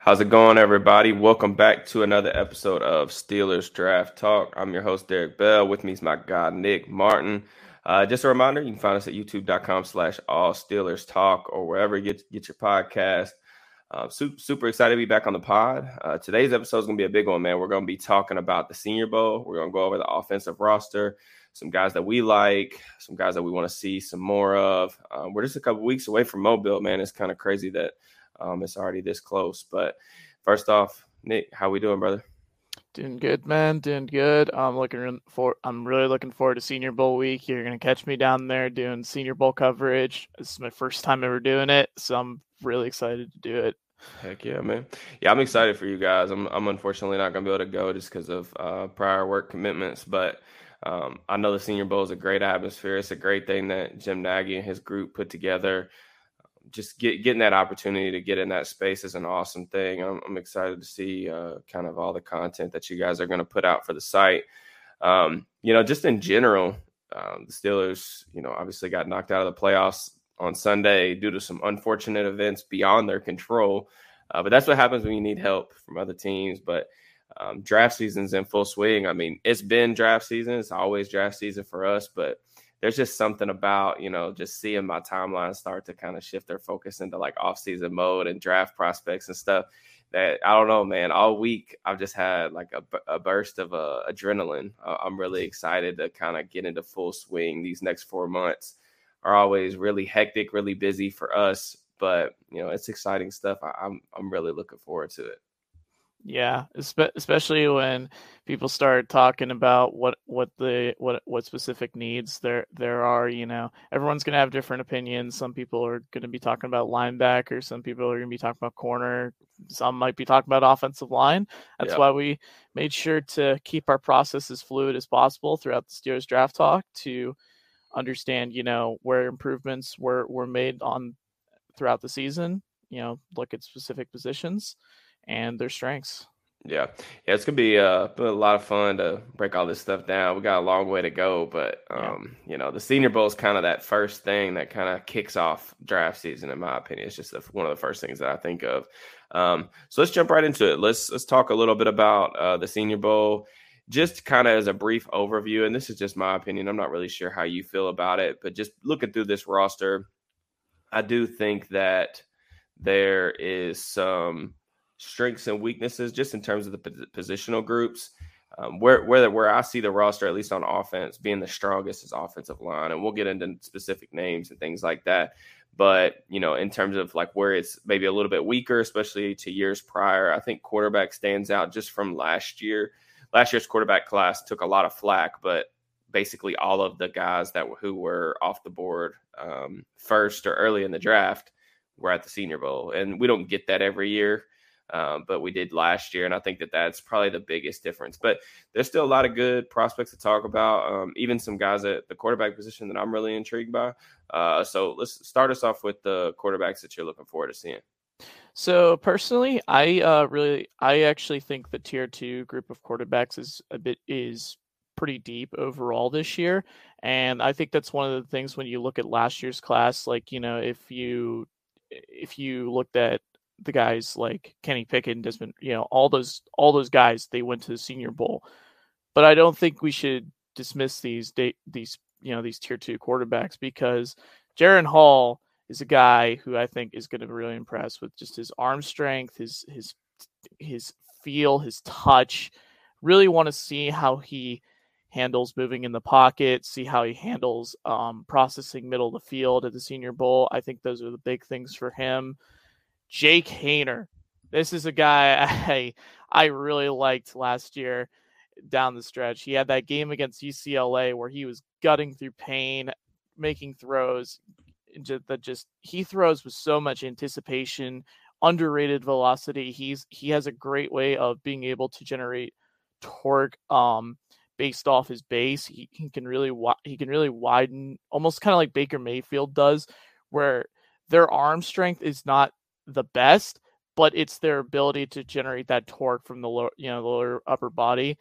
How's it going, everybody? Welcome back to another episode of Steelers Draft Talk. I'm your host, Derek Bell. With me is my guy, Nick Martin. Just a reminder, you can find us at youtube.com/AllSteelersTalk or wherever you get your podcast. Super excited to be back on the pod. Today's episode is going to be a big one, man. We're going to be talking about the Senior Bowl. We're going to go over the offensive roster, some guys that we like, some guys that we want to see some more of. We're just a couple weeks away from Mobile, man. It's kind of crazy that it's already this close. But first off, Nick, how we doing, brother? Doing good, man. Doing good. I'm really looking forward to Senior Bowl week. You're gonna catch me down there doing Senior Bowl coverage. This is my first time ever doing it, so I'm really excited to do it. Heck yeah, man. Yeah, I'm excited for you guys. I'm unfortunately not gonna be able to go just because of prior work commitments, but I know the Senior Bowl is a great atmosphere. It's a great thing that Jim Nagy and his group put together. Just getting that opportunity to get in that space is an awesome thing. I'm excited to see kind of all the content that you guys are going to put out for the site. Just in general, the Steelers, obviously got knocked out of the playoffs on Sunday due to some unfortunate events beyond their control. But that's what happens when you need help from other teams. But draft season's in full swing. I mean, it's been draft season. It's always draft season for us, but there's just something about, just seeing my timeline start to kind of shift their focus into like off-season mode and draft prospects and stuff that I don't know, man. All week I've just had like a burst of adrenaline. I'm really excited to kind of get into full swing. These next 4 months are always really hectic, really busy for us, but it's exciting stuff. I'm really looking forward to it. Yeah, especially when people start talking about what specific needs there are. Everyone's gonna have different opinions. Some people are gonna be talking about linebacker. Some people are gonna be talking about corner. Some might be talking about offensive line. That's why we made sure to keep our process as fluid as possible throughout the Steelers Draft Talk to understand, where improvements were made on throughout the season. Look at specific positions and their strengths. Yeah, it's gonna be a lot of fun to break all this stuff down. We got a long way to go, but the Senior Bowl is kind of that first thing that kind of kicks off draft season, in my opinion. It's just one of the first things that I think of. So let's jump right into it. Let's talk a little bit about the Senior Bowl, just kind of as a brief overview. And this is just my opinion. I'm not really sure how you feel about it, but just looking through this roster, I do think that there is some strengths and weaknesses just in terms of the positional groups. Where I see the roster, at least on offense, being the strongest is offensive line, and we'll get into specific names and things like that. But in terms of like where it's maybe a little bit weaker, especially to years prior, I think quarterback stands out just from last year. Last year's quarterback class took a lot of flack, but basically all of the guys who were off the board first or early in the draft were at the Senior Bowl, and we don't get that every year. But we did last year, and I think that that's probably the biggest difference. But there's still a lot of good prospects to talk about, even some guys at the quarterback position that I'm really intrigued by. So let's start us off with the quarterbacks that you're looking forward to seeing. So personally, I actually think the tier 2 group of quarterbacks is pretty deep overall this year, and I think that's one of the things when you look at last year's class. Like if you looked at the guys like Kenny Pickett and Desmond, all those guys, they went to the Senior Bowl. But I don't think we should dismiss these tier 2 quarterbacks, because Jaren Hall is a guy who I think is going to really impress with just his arm strength, his feel, his touch. Really want to see how he handles moving in the pocket, see how he handles processing middle of the field at the Senior Bowl. I think those are the big things for him. Jake Haener. This is a guy I really liked last year down the stretch. He had that game against UCLA where he was gutting through pain, making throws that he throws with so much anticipation, underrated velocity. He has a great way of being able to generate torque based off his base. He can really widen, almost kind of like Baker Mayfield does, where their arm strength is not the best, but it's their ability to generate that torque from the lower upper body.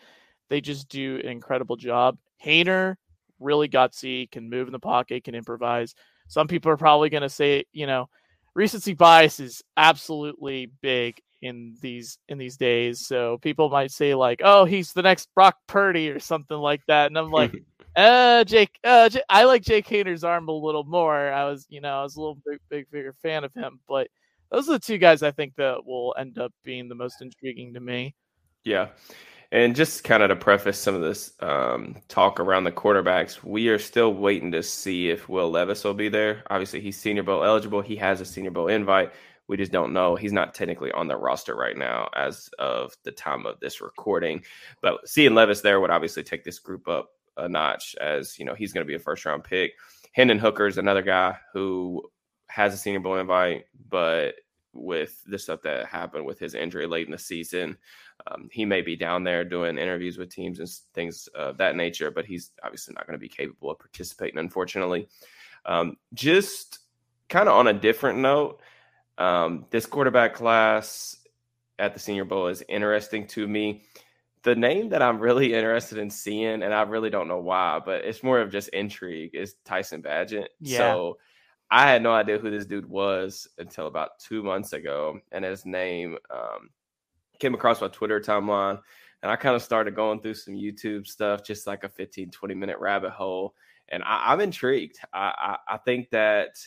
They just do an incredible job. Haener, really gutsy, can move in the pocket, can improvise. Some people are probably going to say, recency bias is absolutely big in these days. So people might say like, oh, he's the next Brock Purdy or something like that. And I'm like, I like Jake Haener's arm a little more. I was a little bigger fan of him, but those are the two guys I think that will end up being the most intriguing to me. Yeah. And just kind of to preface some of this talk around the quarterbacks, we are still waiting to see if Will Levis will be there. Obviously, he's Senior Bowl eligible. He has a Senior Bowl invite. We just don't know. He's not technically on the roster right now as of the time of this recording. But seeing Levis there would obviously take this group up a notch, as, you know, he's going to be a first-round pick. Hendon Hooker is another guy who has a Senior Bowl invite, but with the stuff that happened with his injury late in the season, he may be down there doing interviews with teams and things of that nature, but he's obviously not going to be capable of participating, unfortunately. Just kind of on a different note, this quarterback class at the Senior Bowl is interesting to me. The name that I'm really interested in seeing, and I really don't know why, but it's more of just intrigue, is Tyson Bagent. Yeah. So I had no idea who this dude was until about 2 months ago, and his name came across my Twitter timeline, and I kind of started going through some YouTube stuff, just like a 15, 20-minute rabbit hole, and I'm intrigued. I think that,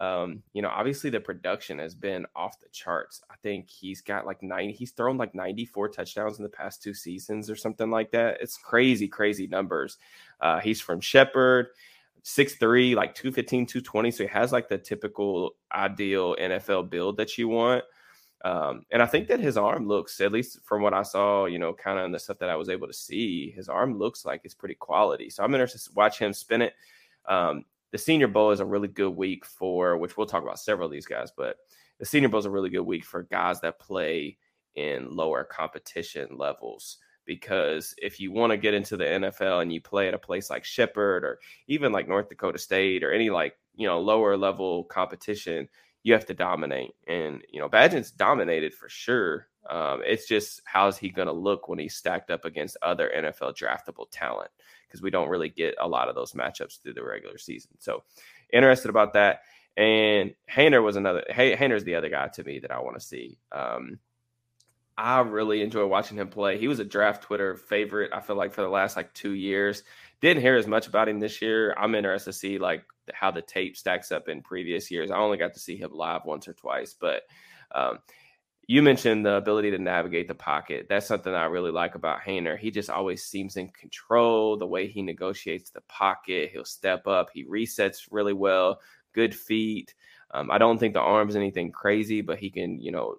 obviously the production has been off the charts. I think he's got like 90. He's thrown like 94 touchdowns in the past two seasons or something like that. It's crazy, crazy numbers. He's from Shepherd. 6'3", like 215, 220. So he has like the typical ideal NFL build that you want. And I think that his arm looks, at least from what I saw, you know, kind of in the stuff that I was able to see, his arm looks like it's pretty quality. So I'm interested to watch him spin it. The Senior Bowl is a really good week for, which we'll talk about several of these guys, but the Senior Bowl is a really good week for guys that play in lower competition levels. Because if you want to get into the NFL and you play at a place like Shepherd or even like North Dakota State or any like, you know, lower level competition, you have to dominate. And, you know, Bagent's dominated for sure. It's just, how's he going to look when he's stacked up against other NFL draftable talent? Because we don't really get a lot of those matchups through the regular season. So interested about that. And Haener's the other guy to me that I want to see. I really enjoy watching him play. He was a draft Twitter favorite, I feel like, for the last like 2 years. Didn't hear as much about him this year. I'm interested to see like how the tape stacks up in previous years. I only got to see him live once or twice, but you mentioned the ability to navigate the pocket. That's something I really like about Haener. He just always seems in control. The way he negotiates the pocket, he'll step up. He resets really well. Good feet. I don't think the arm's anything crazy, but he can, you know,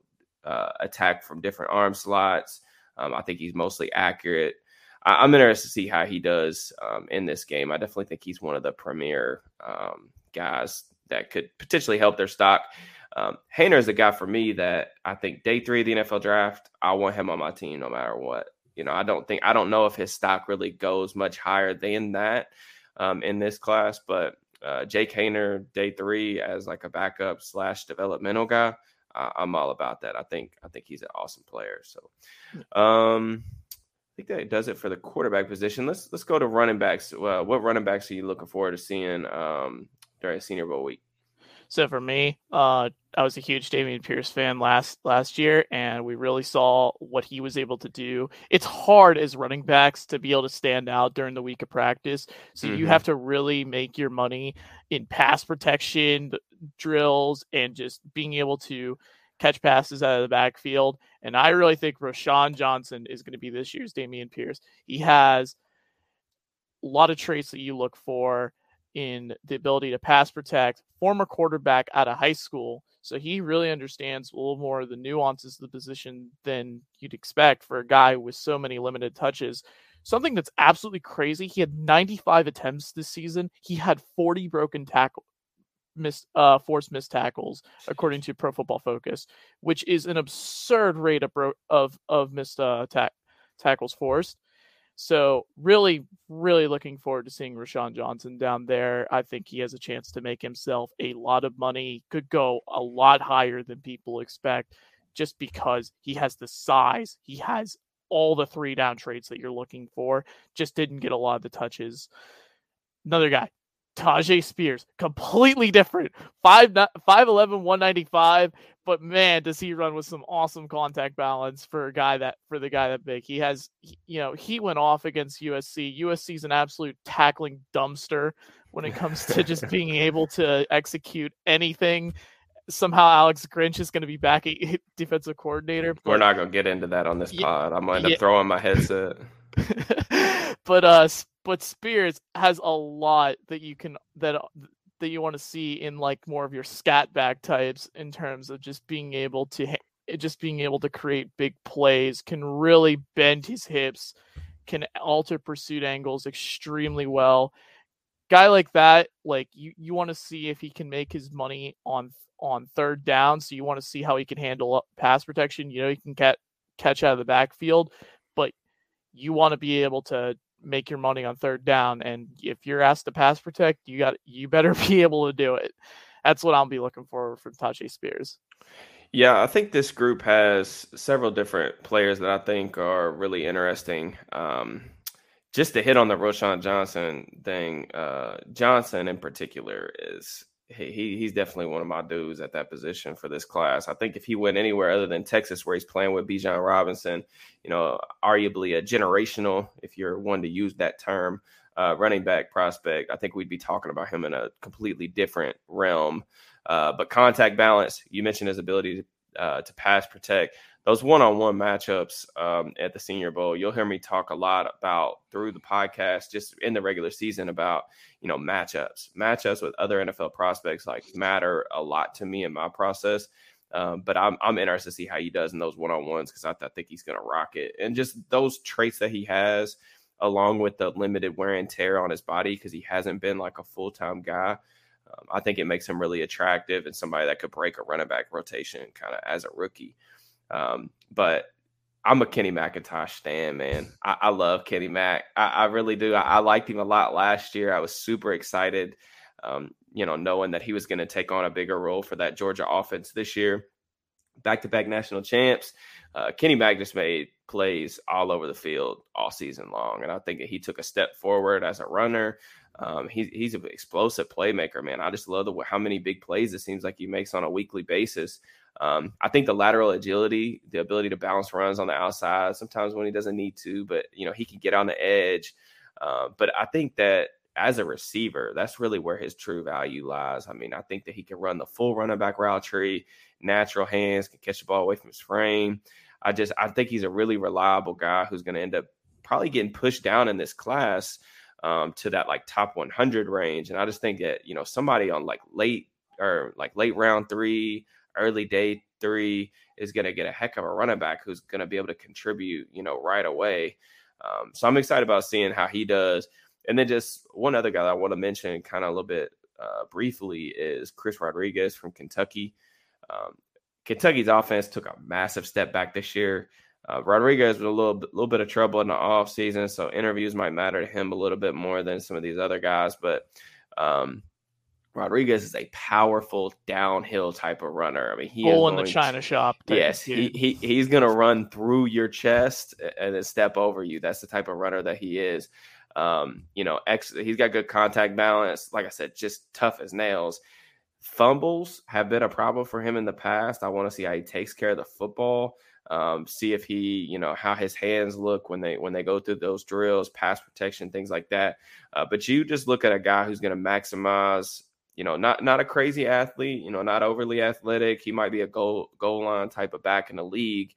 attack from different arm slots. I think he's mostly accurate. I'm interested to see how he does in this game. I definitely think he's one of the premier guys that could potentially help their stock. Haener is a guy for me that I think day three of the NFL draft, I want him on my team no matter what. You know, I don't know if his stock really goes much higher than that in this class, but Jake Haener day three as like a backup / developmental guy, I'm all about that. I think he's an awesome player. So I think that does it for the quarterback position. Let's go to running backs. What running backs are you looking forward to seeing during Senior Bowl week? So for me, I was a huge Dameon Pierce fan last year, and we really saw what he was able to do. It's hard as running backs to be able to stand out during the week of practice. So you have to really make your money in pass protection drills and just being able to catch passes out of the backfield. And I really think Roschon Johnson is going to be this year's Dameon Pierce. He has a lot of traits that you look for in the ability to pass protect, former quarterback out of high school. So he really understands a little more of the nuances of the position than you'd expect for a guy with so many limited touches. Something that's absolutely crazy. He had 95 attempts this season. He had 40 broken tackles. Forced missed tackles, according to Pro Football Focus, which is an absurd rate of missed tackles forced. So really, really looking forward to seeing Roschon Johnson down there. I think he has a chance to make himself a lot of money. Could go a lot higher than people expect, just because he has the size. He has all the three down traits that you're looking for. Just didn't get a lot of the touches. Another guy, Tyjae Spears, completely different. 5'11", 195, but man, does he run with some awesome contact balance for the guy that big. He has, he went off against USC. USC's an absolute tackling dumpster when it comes to just being able to execute anything. Somehow Alex Grinch is going to be back at defensive coordinator. We're not going to get into that on this pod. I might end up throwing my headset. But Spears has a lot that you want to see in like more of your scat back types in terms of just being able to create big plays, can really bend his hips, can alter pursuit angles extremely well. Guy like that, like you want to see if he can make his money on third down. So you want to see how he can handle up pass protection. He can catch out of the backfield, but you want to be able to make your money on third down. And if you're asked to pass protect, you better be able to do it. That's what I'll be looking for from Tyjae Spears. Yeah, I think this group has several different players that I think are really interesting. Just to hit on the Roschon Johnson thing, Johnson in particular is he's definitely one of my dudes at that position for this class. I think if he went anywhere other than Texas, where he's playing with Bijan Robinson, arguably a generational, if you're one to use that term, running back prospect, I think we'd be talking about him in a completely different realm. But contact balance, you mentioned his ability to pass protect. Those one-on-one matchups at the Senior Bowl, you'll hear me talk a lot about through the podcast, just in the regular season about, matchups. Matchups with other NFL prospects matter a lot to me in my process. But I'm interested to see how he does in those one-on-ones because I think he's going to rock it. And just those traits that he has, along with the limited wear and tear on his body because he hasn't been like a full-time guy, I think it makes him really attractive and somebody that could break a running back rotation kind of as a rookie. But I'm a Kenny McIntosh stan, man. I love Kenny Mac. I really do. I liked him a lot last year. I was super excited, knowing that he was going to take on a bigger role for that Georgia offense this year. Back-to-back national champs. Kenny Mac just made plays all over the field all season long. And I think that he took a step forward as a runner. He's an explosive playmaker, man. I just love how many big plays it seems like he makes on a weekly basis. I think the lateral agility, the ability to bounce runs on the outside, sometimes when he doesn't need to, but he can get on the edge. But I think that as a receiver, that's really where his true value lies. I mean, I think that he can run the full running back route tree, natural hands, can catch the ball away from his frame. I think he's a really reliable guy who's going to end up probably getting pushed down in this class to that top 100 range. And I just think that, somebody on late round 3, early day 3 is going to get a heck of a running back who's going to be able to contribute, right away. So I'm excited about seeing how he does. And then just one other guy that I want to mention kind of a little bit briefly is Chris Rodriguez from Kentucky. Kentucky's offense took a massive step back this year. Rodriguez was a little bit of trouble in the offseason, so interviews might matter to him a little bit more than some of these other guys. But Rodriguez is a powerful downhill type of runner. I mean, he is in the China shop. Yes, he's going to run through your chest and then step over you. That's the type of runner that he is. He's got good contact balance. Like I said, just tough as nails. Fumbles have been a problem for him in the past. I want to see how he takes care of the football. See if he, how his hands look when they go through those drills, pass protection, things like that. But you just look at a guy who's going to maximize. Not a crazy athlete, not overly athletic. He might be a goal line type of back in the league.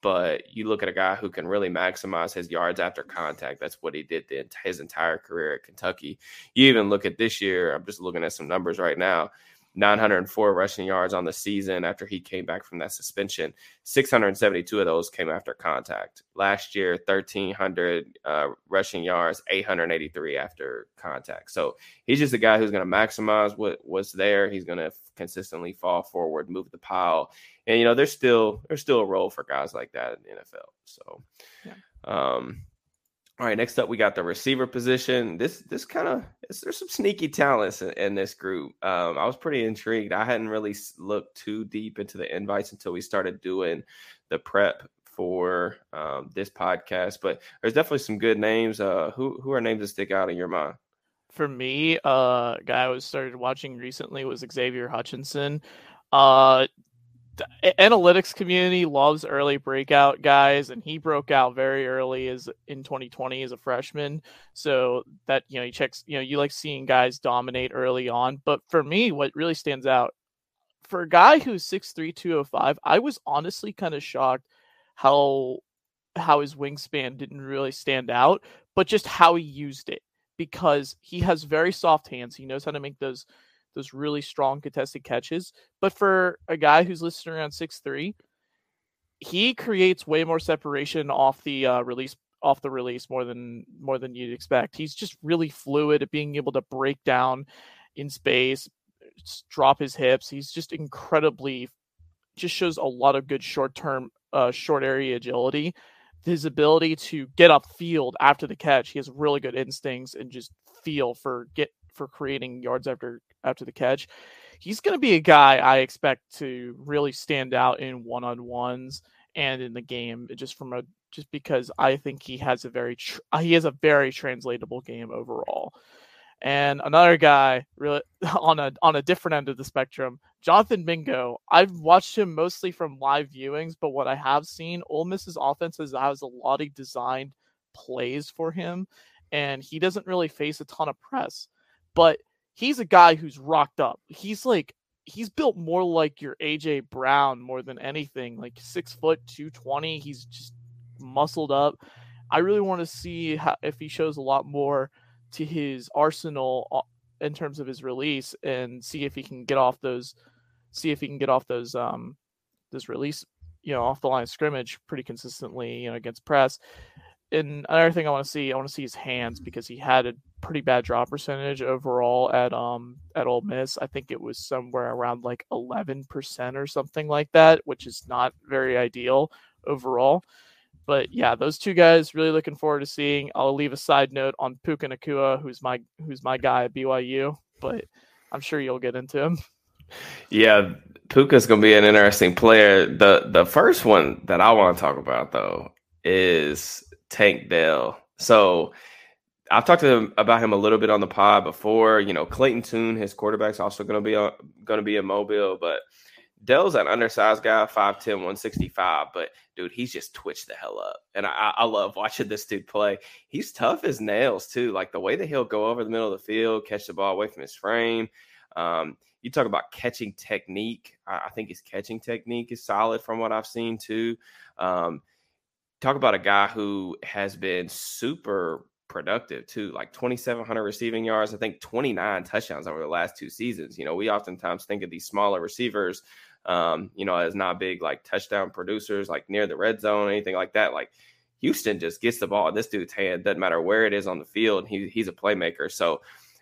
But you look at a guy who can really maximize his yards after contact. That's what he did his entire career at Kentucky. You even look at this year. I'm just looking at some numbers right now. 904 rushing yards on the season after he came back from that suspension. 672 of those came after contact. Last year, 1,300 rushing yards, 883 after contact. So he's just a guy who's going to maximize what's there. He's going to consistently fall forward, move the pile. And, there's still a role for guys like that in the NFL. So, yeah. All right, next up, we got the receiver position. This kind of – there's some sneaky talents in this group. I was pretty intrigued. I hadn't really looked too deep into the invites until we started doing the prep for this podcast. But there's definitely some good names. Who are names that stick out in your mind? for me, guy I started watching recently was Xavier Hutchinson. The analytics community loves early breakout guys, and he broke out very early as in 2020 as a freshman. So that, you know, he checks, you know, you like seeing guys dominate early on. But for me, what really stands out for a guy who's 6'3", 205, I was honestly kind of shocked how his wingspan didn't really stand out, but just how he used it, because he has very soft hands. He knows how to make those really strong contested catches. But for a guy who's listed around 6'3", he creates way more separation off the release more than you'd expect. He's just really fluid at being able to break down in space, drop his hips. He's just incredibly, just shows a lot of good short area agility. His ability to get up field after the catch, he has really good instincts and just feel for creating yards after the catch. He's going to be a guy I expect to really stand out in one-on-ones and in the game, just because I think he has a very translatable game overall. And another guy really on a different end of the spectrum, Jonathan Mingo. I've watched him mostly from live viewings, but what I have seen, Ole Miss's offense has a lot of designed plays for him, and he doesn't really face a ton of press. But he's a guy who's rocked up. He's built more like your A.J. Brown more than anything, like 6 foot, 220. He's just muscled up. I really want to see if he shows a lot more to his arsenal in terms of his release, and see if he can get off those release, you know, off the line of scrimmage pretty consistently, you know, against press. And another thing I want to see his hands, because he had a pretty bad drop percentage overall at Ole Miss. I think it was somewhere around like 11% or something like that, which is not very ideal overall. But yeah, those two guys, really looking forward to seeing. I'll leave a side note on Puka Nacua, who's my guy at BYU, but I'm sure you'll get into him. Yeah, Puka's going to be an interesting player. The first one that I want to talk about, though, is Tank Dell. So I've talked to him about him a little bit on the pod before. You know, Clayton Tune, his quarterback's also going to be in Mobile, but Dell's an undersized guy, 5'10", 165, but, dude, he's just twitched the hell up. And I love watching this dude play. He's tough as nails, too. Like, the way that he'll go over the middle of the field, catch the ball away from his frame. You talk about catching technique. I think his catching technique is solid from what I've seen, too. Talk about a guy who has been super productive, too. Like, 2,700 receiving yards, I think 29 touchdowns over the last two seasons. You know, we oftentimes think of these smaller receivers you know, as not big, like touchdown producers, like near the red zone, anything like that. Like Houston just gets the ball in this dude's hand, doesn't matter where it is on the field. He's a playmaker. So,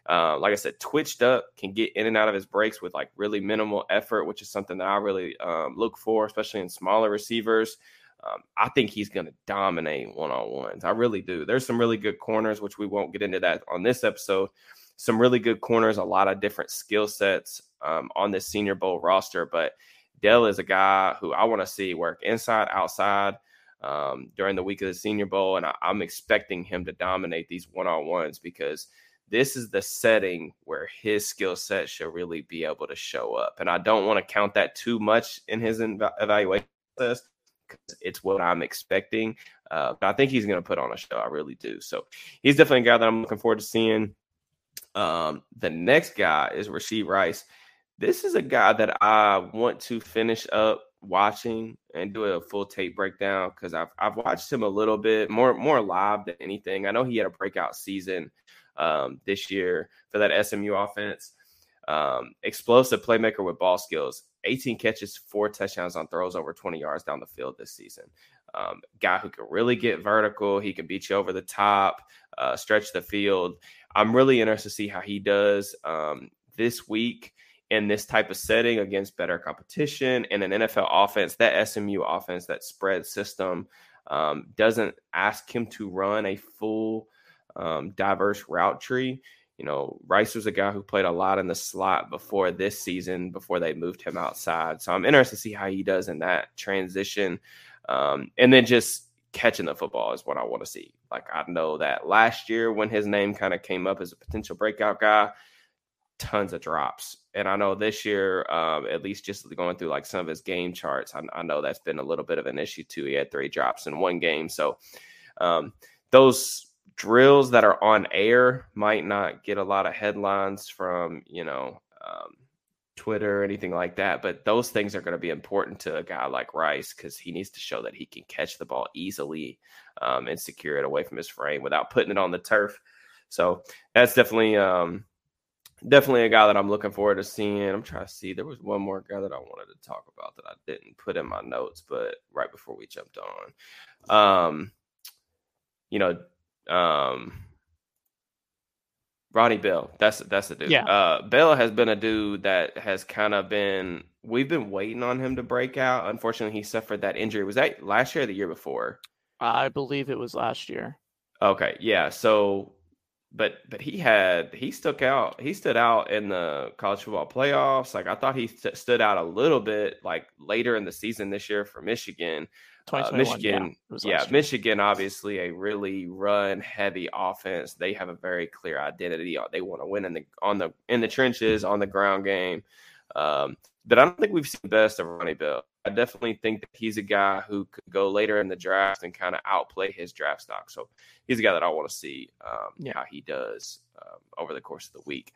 like I said, twitched up, can get in and out of his breaks with like really minimal effort, which is something that I really look for, especially in smaller receivers. I think he's going to dominate one-on-ones. I really do. There's some really good corners, which we won't get into that on this episode. Some really good corners, a lot of different skill sets on this Senior Bowl roster. But Dell is a guy who I want to see work inside, outside during the week of the Senior Bowl. And I'm expecting him to dominate these one-on-ones, because this is the setting where his skill set should really be able to show up. And I don't want to count that too much in his evaluation process, because it's what I'm expecting. But I think he's going to put on a show. I really do. So he's definitely a guy that I'm looking forward to seeing. The next guy is Rasheed Rice. This is a guy that I want to finish up watching and do a full tape breakdown, because I've watched him a little bit more live than anything. I know he had a breakout season this year for that SMU offense. Explosive playmaker with ball skills, 18 catches, 4 touchdowns on throws over 20 yards down the field this season. Guy who can really get vertical. He can beat you over the top, stretch the field. I'm really interested to see how he does this week in this type of setting against better competition and an NFL offense. That SMU offense, that spread system, doesn't ask him to run a full diverse route tree. You know, Rice was a guy who played a lot in the slot before this season, before they moved him outside. So I'm interested to see how he does in that transition. And then just catching the football is what I want to see. Like, I know that last year when his name kind of came up as a potential breakout guy, tons of drops. And I know this year, at least just going through like some of his game charts, I know that's been a little bit of an issue too. He had 3 drops in one game. So those drills that are on air might not get a lot of headlines from, you know, Twitter or anything like that, but those things are going to be important to a guy like Rice because he needs to show that he can catch the ball easily and secure it away from his frame without putting it on the turf. So that's definitely a guy that I'm looking forward to seeing. I'm trying to see. There was one more guy that I wanted to talk about that I didn't put in my notes, but right before we jumped on, Ronnie Bell, that's the dude. Yeah. Bell has been a dude that has kind of been, we've been waiting on him to break out. Unfortunately, he suffered that injury. Was that last year or the year before? I believe it was last year. Okay, yeah. So, but he stood out in the college football playoffs. Like I thought he stood out a little bit, like later in the season this year for Michigan. Michigan, obviously a really run-heavy offense. They have a very clear identity. They want to win in the trenches, on the ground game. But I don't think we've seen the best of Ronnie Bell. I definitely think that he's a guy who could go later in the draft and kind of outplay his draft stock. So he's a guy that I want to see how he does over the course of the week.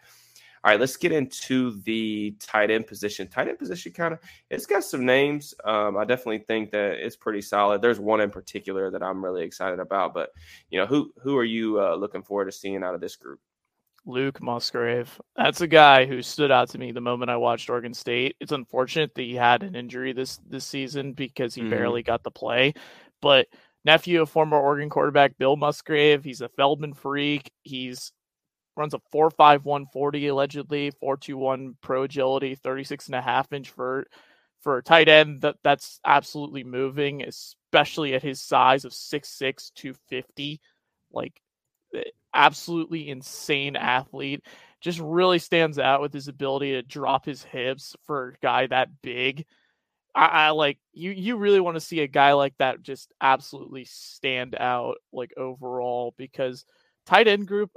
All right, let's get into the tight end position. Tight end position kind of – it's got some names. I definitely think that it's pretty solid. There's one in particular that I'm really excited about. But, you know, who are you looking forward to seeing out of this group? Luke Musgrave. That's a guy who stood out to me the moment I watched Oregon State. It's unfortunate that he had an injury this season because he barely got the play. But nephew of former Oregon quarterback Bill Musgrave, he's a Feldman freak. He's – runs a 4.51 40 allegedly, 4.21 pro agility, 36.5 inch for a tight end. That's absolutely moving, especially at his size of 6'6", 250. Like, absolutely insane athlete. Just really stands out with his ability to drop his hips for a guy that big. I like you really want to see a guy like that just absolutely stand out, like overall, because tight end group.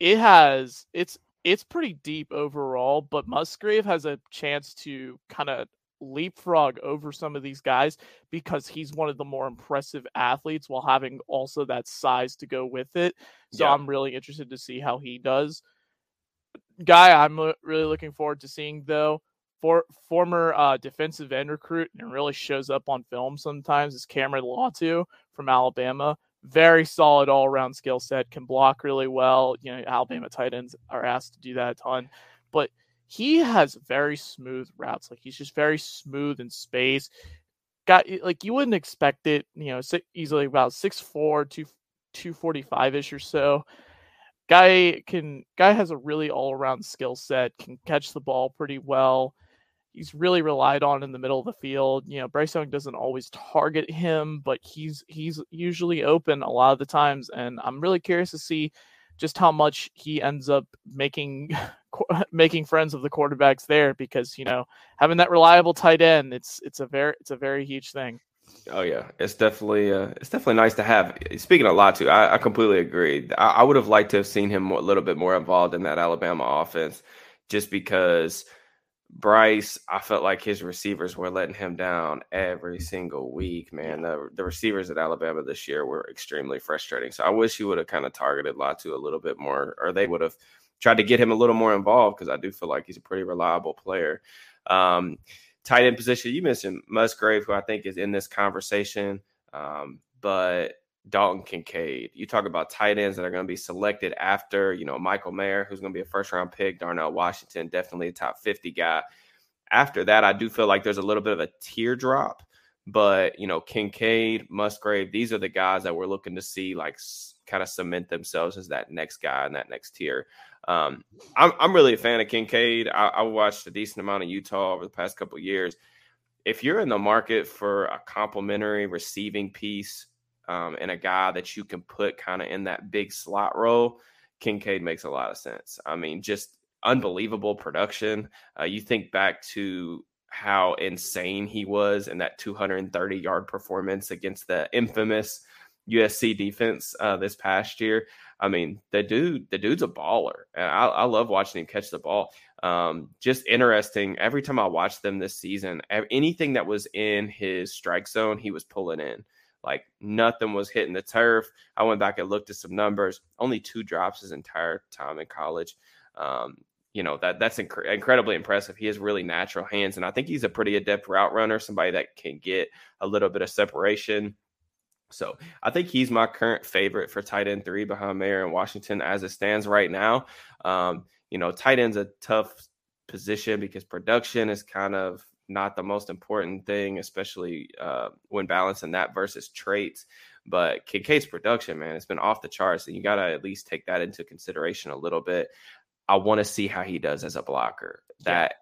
It's pretty deep overall, but Musgrave has a chance to kind of leapfrog over some of these guys because he's one of the more impressive athletes while having also that size to go with it. So yeah. I'm really interested to see how he does. Guy I'm really looking forward to seeing, though, former defensive end recruit, and really shows up on film sometimes, is Cameron Latu from Alabama. Very solid all-around skill set, can block really well. You know, Alabama tight ends are asked to do that a ton. But he has very smooth routes. Like, he's just very smooth in space. Got, like, you wouldn't expect it, you know, easily about 6'4", 245-ish or so. Guy has a really all-around skill set, can catch the ball pretty well. He's really relied on in the middle of the field. You know, Bryce Young doesn't always target him, but he's usually open a lot of the times. And I'm really curious to see just how much he ends up making friends of the quarterbacks there, because, you know, having that reliable tight end, it's a very huge thing. Oh yeah, it's definitely nice to have. Speaking of Latu, I completely agree. I would have liked to have seen him a little bit more involved in that Alabama offense, just because. Bryce, I felt like his receivers were letting him down every single week, man. The receivers at Alabama this year were extremely frustrating. So I wish he would have kind of targeted Latu a little bit more, or they would have tried to get him a little more involved, because I do feel like he's a pretty reliable player. Tight end position, you mentioned Musgrave, who I think is in this conversation, but Dalton Kincaid. You talk about tight ends that are going to be selected after, you know, Michael Mayer, who's going to be a first-round pick, Darnell Washington, definitely a top 50 guy. After that, I do feel like there's a little bit of a teardrop, but, you know, Kincaid, Musgrave, these are the guys that we're looking to see, like, kind of cement themselves as that next guy in that next tier. I'm really a fan of Kincaid. I watched a decent amount of Utah over the past couple of years. If you're in the market for a complimentary receiving piece, and a guy that you can put kind of in that big slot role, Kincaid makes a lot of sense. I mean, just unbelievable production. You think back to how insane he was in that 230-yard performance against the infamous USC defense this past year. I mean, the dude's a baller. And I love watching him catch the ball. Just interesting. Every time I watched them this season, anything that was in his strike zone, he was pulling in. Like, nothing was hitting the turf. I went back and looked at some numbers. Only 2 drops his entire time in college. You know, that's incredibly impressive. He has really natural hands, and I think he's a pretty adept route runner, somebody that can get a little bit of separation. So I think he's my current favorite for tight end 3 behind Mayer and Washington as it stands right now. You know, tight end's a tough position because production is kind of not the most important thing, especially when balancing that versus traits. But Kincaid's production, man, it's been off the charts, and you got to at least take that into consideration a little bit. I want to see how he does as a blocker. That's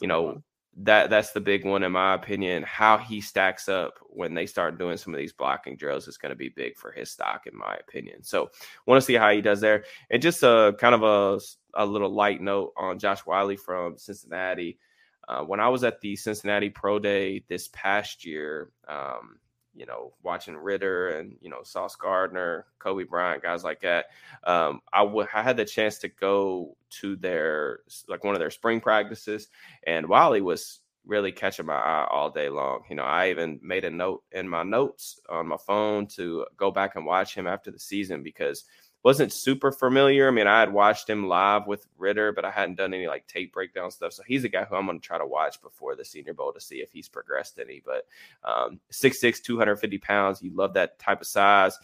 the big one, in my opinion. How he stacks up when they start doing some of these blocking drills is going to be big for his stock, in my opinion. So want to see how he does there. And just kind of a little light note on Josh Whyle from Cincinnati. When I was at the Cincinnati Pro Day this past year, you know, watching Ridder and, you know, Sauce Gardner, Kobe Bryant, guys like that. I had the chance to go to their, like, one of their spring practices, and Whyle was really catching my eye all day long. You know, I even made a note in my notes on my phone to go back and watch him after the season because wasn't super familiar. I mean, I had watched him live with Ridder, but I hadn't done any like tape breakdown stuff. So he's a guy who I'm going to try to watch before the Senior Bowl to see if he's progressed any. But 6'6", 250 pounds, you love that type of size.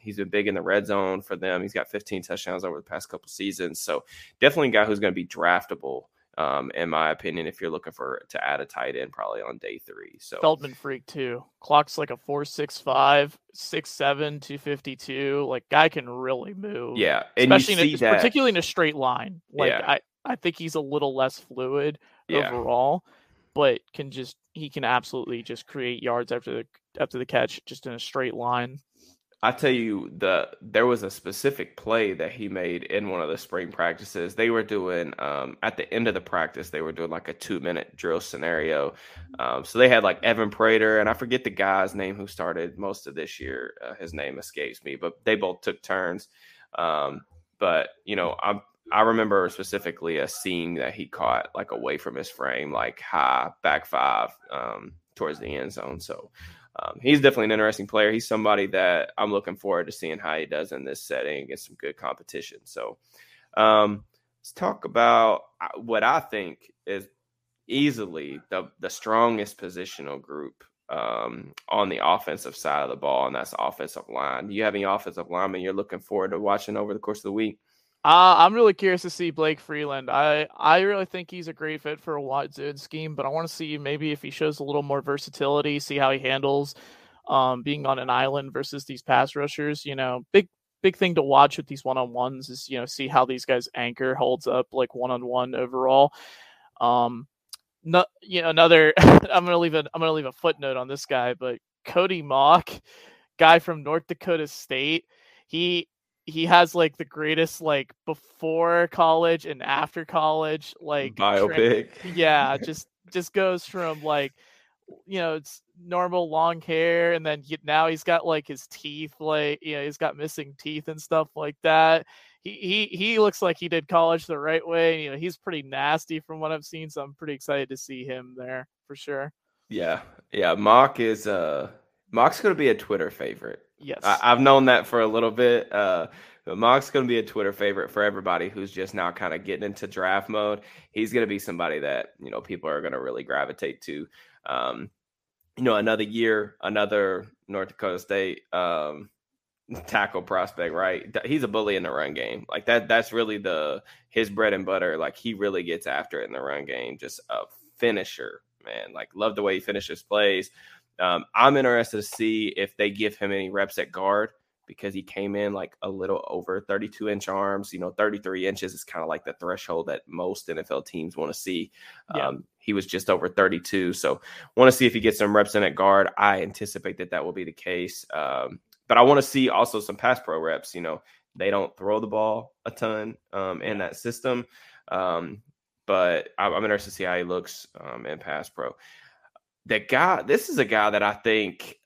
He's been big in the red zone for them. He's got 15 touchdowns over the past couple seasons. So definitely a guy who's going to be draftable, in my opinion, if you're looking to add a tight end probably on day 3. So Feldman freak too. Clock's like a 4.65, 6'7", 252. Like, guy can really move. Yeah, and especially particularly in a straight line. Like, yeah. I think he's a little less fluid overall, but he can absolutely just create yards after the catch just in a straight line. I tell you, there was a specific play that he made in one of the spring practices. They were doing, at the end of the practice, they were doing like a 2-minute drill scenario. So they had like Evan Prater, and I forget the guy's name who started most of this year. His name escapes me, but they both took turns. But, you know, I remember specifically a seam that he caught like away from his frame, like high back 5 towards the end zone. So, he's definitely an interesting player. He's somebody that I'm looking forward to seeing how he does in this setting against some good competition. So let's talk about what I think is easily the strongest positional group on the offensive side of the ball, and that's offensive line. Do you have any offensive linemen you're looking forward to watching over the course of the week? I'm really curious to see Blake Freeland. I really think he's a great fit for a wide zone scheme, but I want to see maybe if he shows a little more versatility, see how he handles being on an island versus these pass rushers. You know, big thing to watch with these one-on-ones is, you know, see how these guys anchor holds up like one-on-one overall. I'm going to leave a footnote on this guy, but Cody Mauch, guy from North Dakota State, he has like the greatest, like, before college and after college, like, biopic. Yeah. just goes from, like, you know, it's normal long hair. And then now he's got like his teeth, like, you know, he's got missing teeth and stuff like that. He looks like he did college the right way. And, you know, he's pretty nasty from what I've seen. So I'm pretty excited to see him there for sure. Yeah. Yeah. Mock's going to be a Twitter favorite. Yes. I've known that for a little bit. But Mock's going to be a Twitter favorite for everybody who's just now kind of getting into draft mode. He's going to be somebody that, you know, people are going to really gravitate to. You know, another year, another North Dakota State tackle prospect, right? He's a bully in the run game. Like, that's really his bread and butter. Like, he really gets after it in the run game. Just a finisher, man. Like, love the way he finishes plays. I'm interested to see if they give him any reps at guard because he came in like a little over 32-inch arms. You know, 33 inches is kind of like the threshold that most NFL teams want to see. Yeah. He was just over 32. So want to see if he gets some reps in at guard. I anticipate that will be the case. But I want to see also some pass pro reps. You know, they don't throw the ball a ton in that system. But I'm interested to see how he looks in pass pro. This is a guy that I think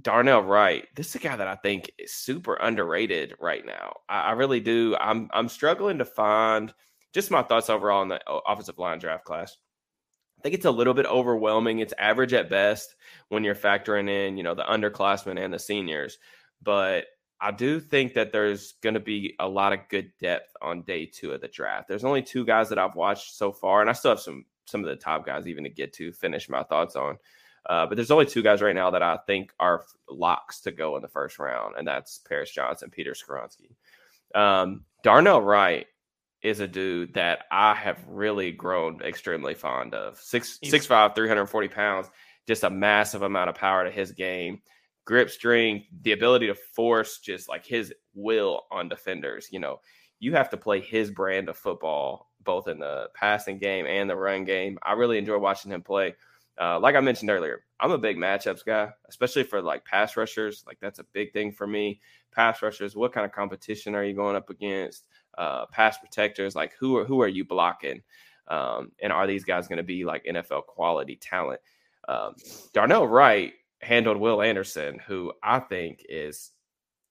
Darnell Wright, this is a guy that I think is super underrated right now. I really do. I'm struggling to find just my thoughts overall on the offensive line draft class. I think it's a little bit overwhelming. It's average at best when you're factoring in, you know, the underclassmen and the seniors. But I do think that there's going to be a lot of good depth on day 2 of the draft. There's only 2 guys that I've watched so far, and I still have some of the top guys even to get to finish my thoughts on. But there's only 2 guys right now that I think are locks to go in the first round, and that's Paris Johnson, Peter Skoronski. Darnell Wright is a dude that I have really grown extremely fond of. 6'5", 340 pounds, just a massive amount of power to his game. Grip strength, the ability to force just like his will on defenders. You know, you have to play his brand of football, both in the passing game and the run game. I really enjoy watching him play. Like I mentioned earlier, I'm a big matchups guy, especially for like pass rushers. Like that's a big thing for me. Pass rushers, what kind of competition are you going up against? Pass protectors, like who are you blocking? And are these guys going to be like NFL quality talent? Darnell Wright handled Will Anderson, who I think is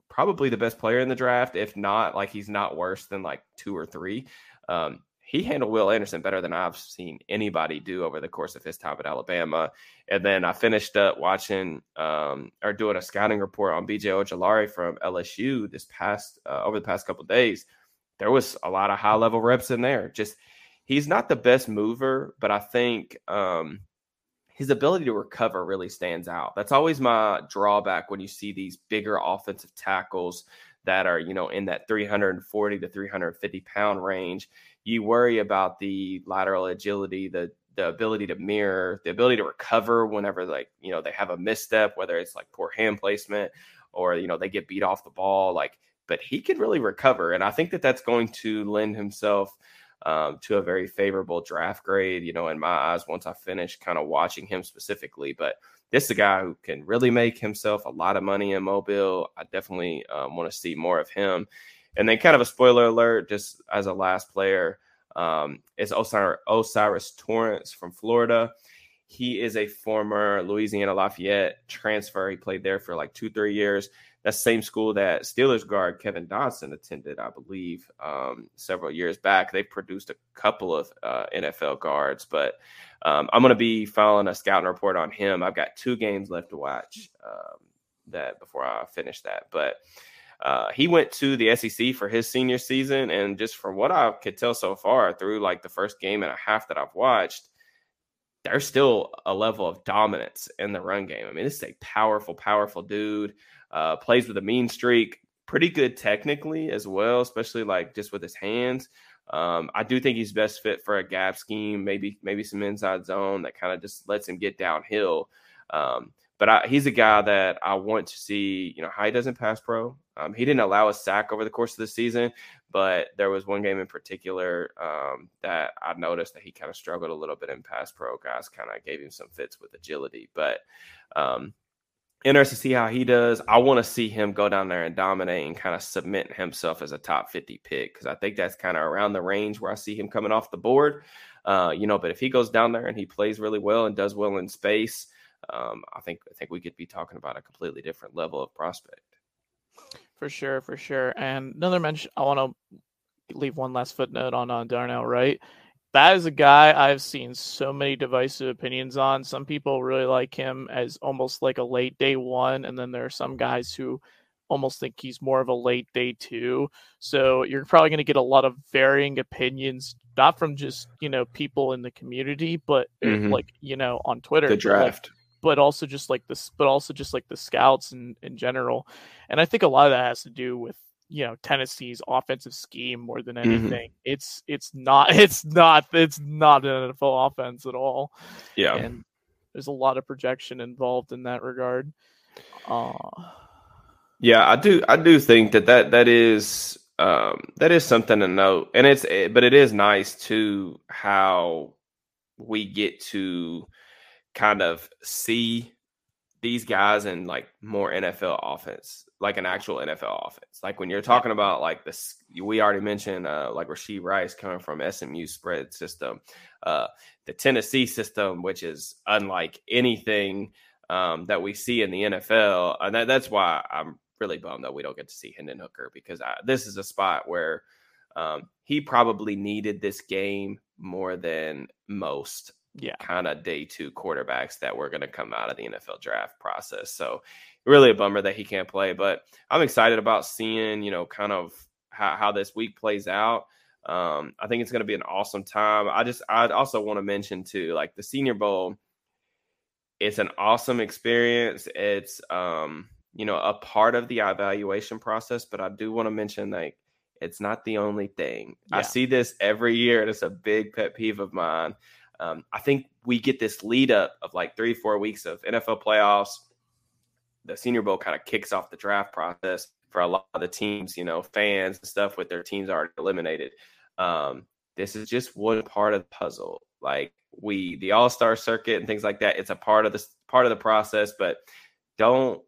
probably the best player in the draft. If not, like he's not worse than like 2 or 3. He handled Will Anderson better than I've seen anybody do over the course of his time at Alabama. And then I finished up watching or doing a scouting report on B.J. Ojolari from LSU this past over the past couple of days. There was a lot of high level reps in there. Just he's not the best mover, but I think his ability to recover really stands out. That's always my drawback when you see these bigger offensive tackles that are, you know, in that 340 to 350 pound range. You worry about the lateral agility, the ability to mirror, the ability to recover whenever, like, you know, they have a misstep, whether it's like poor hand placement or, you know, they get beat off the ball. Like, but he could really recover. And I think that that's going to lend himself to a very favorable draft grade, you know, in my eyes, once I finish kind of watching him specifically. But this is a guy who can really make himself a lot of money in Mobile. I definitely want to see more of him. And then kind of a spoiler alert, just as a last player, is Osiris Torrance from Florida. He is a former Louisiana Lafayette transfer. He played there for like 2-3 years. That's the same school that Steelers guard Kevin Dodson attended, I believe, several years back. They produced a couple of NFL guards, but I'm going to be filing a scouting report on him. I've got 2 games left to watch that before I finish that. But he went to the SEC for his senior season, and just from what I could tell so far through like the first game and a half that I've watched, there's still a level of dominance in the run game. I mean, this is a powerful, powerful dude. Plays with a mean streak, pretty good technically as well, especially like just with his hands. I do think he's best fit for a gap scheme, maybe some inside zone that kind of just lets him get downhill. But he's a guy that I want to see, you know, how he does in pass pro. He didn't allow a sack over the course of the season, but there was one game in particular that I noticed that he kind of struggled a little bit in pass pro. Guys kind of gave him some fits with agility, but interested to see how he does. I want to see him go down there and dominate and kind of submit himself as a top 50 pick, because I think that's kind of around the range where I see him coming off the board. You know, but if he goes down there and he plays really well and does well in space, I think we could be talking about a completely different level of prospect. For sure. And another mention, I want to leave one last footnote on Darnell Wright. That is a guy I've seen so many divisive opinions on. Some people really like him as almost like a late day 1. And then there are some guys who almost think he's more of a late day 2. So you're probably going to get a lot of varying opinions, not from just, you know, people in the community, but like, you know, on Twitter, the draft, but also just like the scouts in general. And I think a lot of that has to do with, you know, Tennessee's offensive scheme more than anything. It's not an NFL offense at all. Yeah, and there's a lot of projection involved in that regard. Yeah, I do think that is something to note, and it is nice too how we get to kind of see these guys in like more NFL offense, like an actual NFL offense. Like when you're talking about like this, we already mentioned like Rasheed Rice coming from SMU spread system, the Tennessee system, which is unlike anything that we see in the NFL. And that's why I'm really bummed that we don't get to see Hendon Hooker, because this is a spot where he probably needed this game more than most kind of day two quarterbacks that were going to come out of the NFL draft process. So really a bummer that he can't play, but I'm excited about seeing, kind of how this week plays out. I think it's going to be an awesome time. I'd also want to mention too, like the Senior Bowl, it's an awesome experience. It's, a part of the evaluation process, but I do want to mention, like, it's not the only thing. Yeah. I see this every year, and it's a big pet peeve of mine. I think we get this lead up of like 3-4 weeks of NFL playoffs. The Senior Bowl kind of kicks off the draft process for a lot of the teams, fans and stuff with their teams already eliminated. This is just one part of the puzzle. Like the All-Star circuit and things like that, it's a part of the process, but don't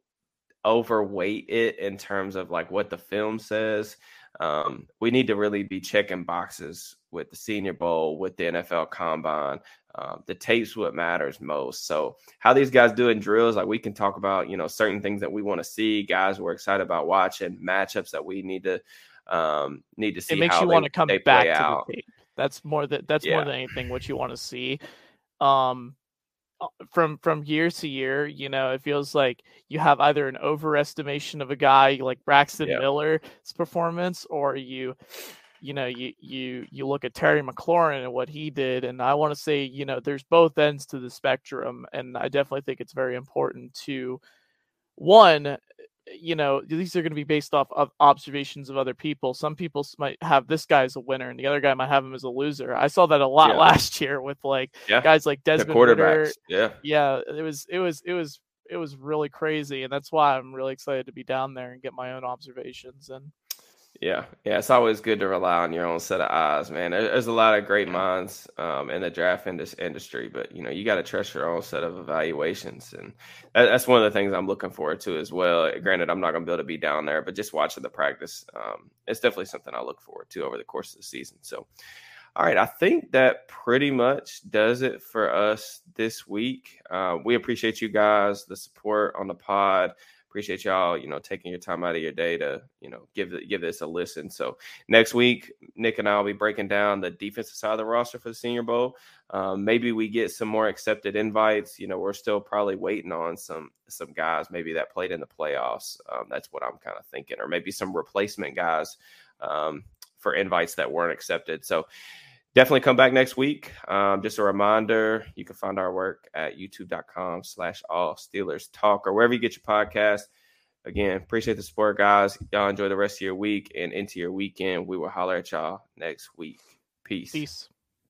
overweight it in terms of like what the film says. We need to really be checking boxes with the Senior Bowl, with the NFL Combine. The tape's what matters most. So how these guys do in drills, like we can talk about, certain things that we want to see, guys we're excited about watching, matchups that we need to see. It makes you want to come back to the tape. That's more than anything what you want to see. From year to year, it feels like you have either an overestimation of a guy like Braxton Miller's performance, or you look at Terry McLaurin and what he did. And I want to say, there's both ends to the spectrum. And I definitely think it's very important to, one, these are going to be based off of observations of other people. Some people might have this guy as a winner and the other guy might have him as a loser. I saw that a lot last year with guys like Desmond Ridder. It was really crazy, and that's why I'm really excited to be down there and get my own observations. And it's always good to rely on your own set of eyes, man. There's a lot of great minds in the draft industry, but you got to trust your own set of evaluations, and that's one of the things I'm looking forward to as well. Granted, I'm not going to be able to be down there, but just watching the practice, it's definitely something I look forward to over the course of the season. So, all right, I think that pretty much does it for us this week. We appreciate you guys, the support on the pod. Appreciate y'all, taking your time out of your day to, give this a listen. So next week, Nick and I will be breaking down the defensive side of the roster for the Senior Bowl. Maybe we get some more accepted invites. We're still probably waiting on some guys maybe that played in the playoffs. That's what I'm kind of thinking, or maybe some replacement guys for invites that weren't accepted. So definitely come back next week. Just a reminder, you can find our work at youtube.com/AllSteelersTalk or wherever you get your podcast. Again, appreciate the support, guys. Y'all enjoy the rest of your week and into your weekend. We will holler at y'all next week. Peace.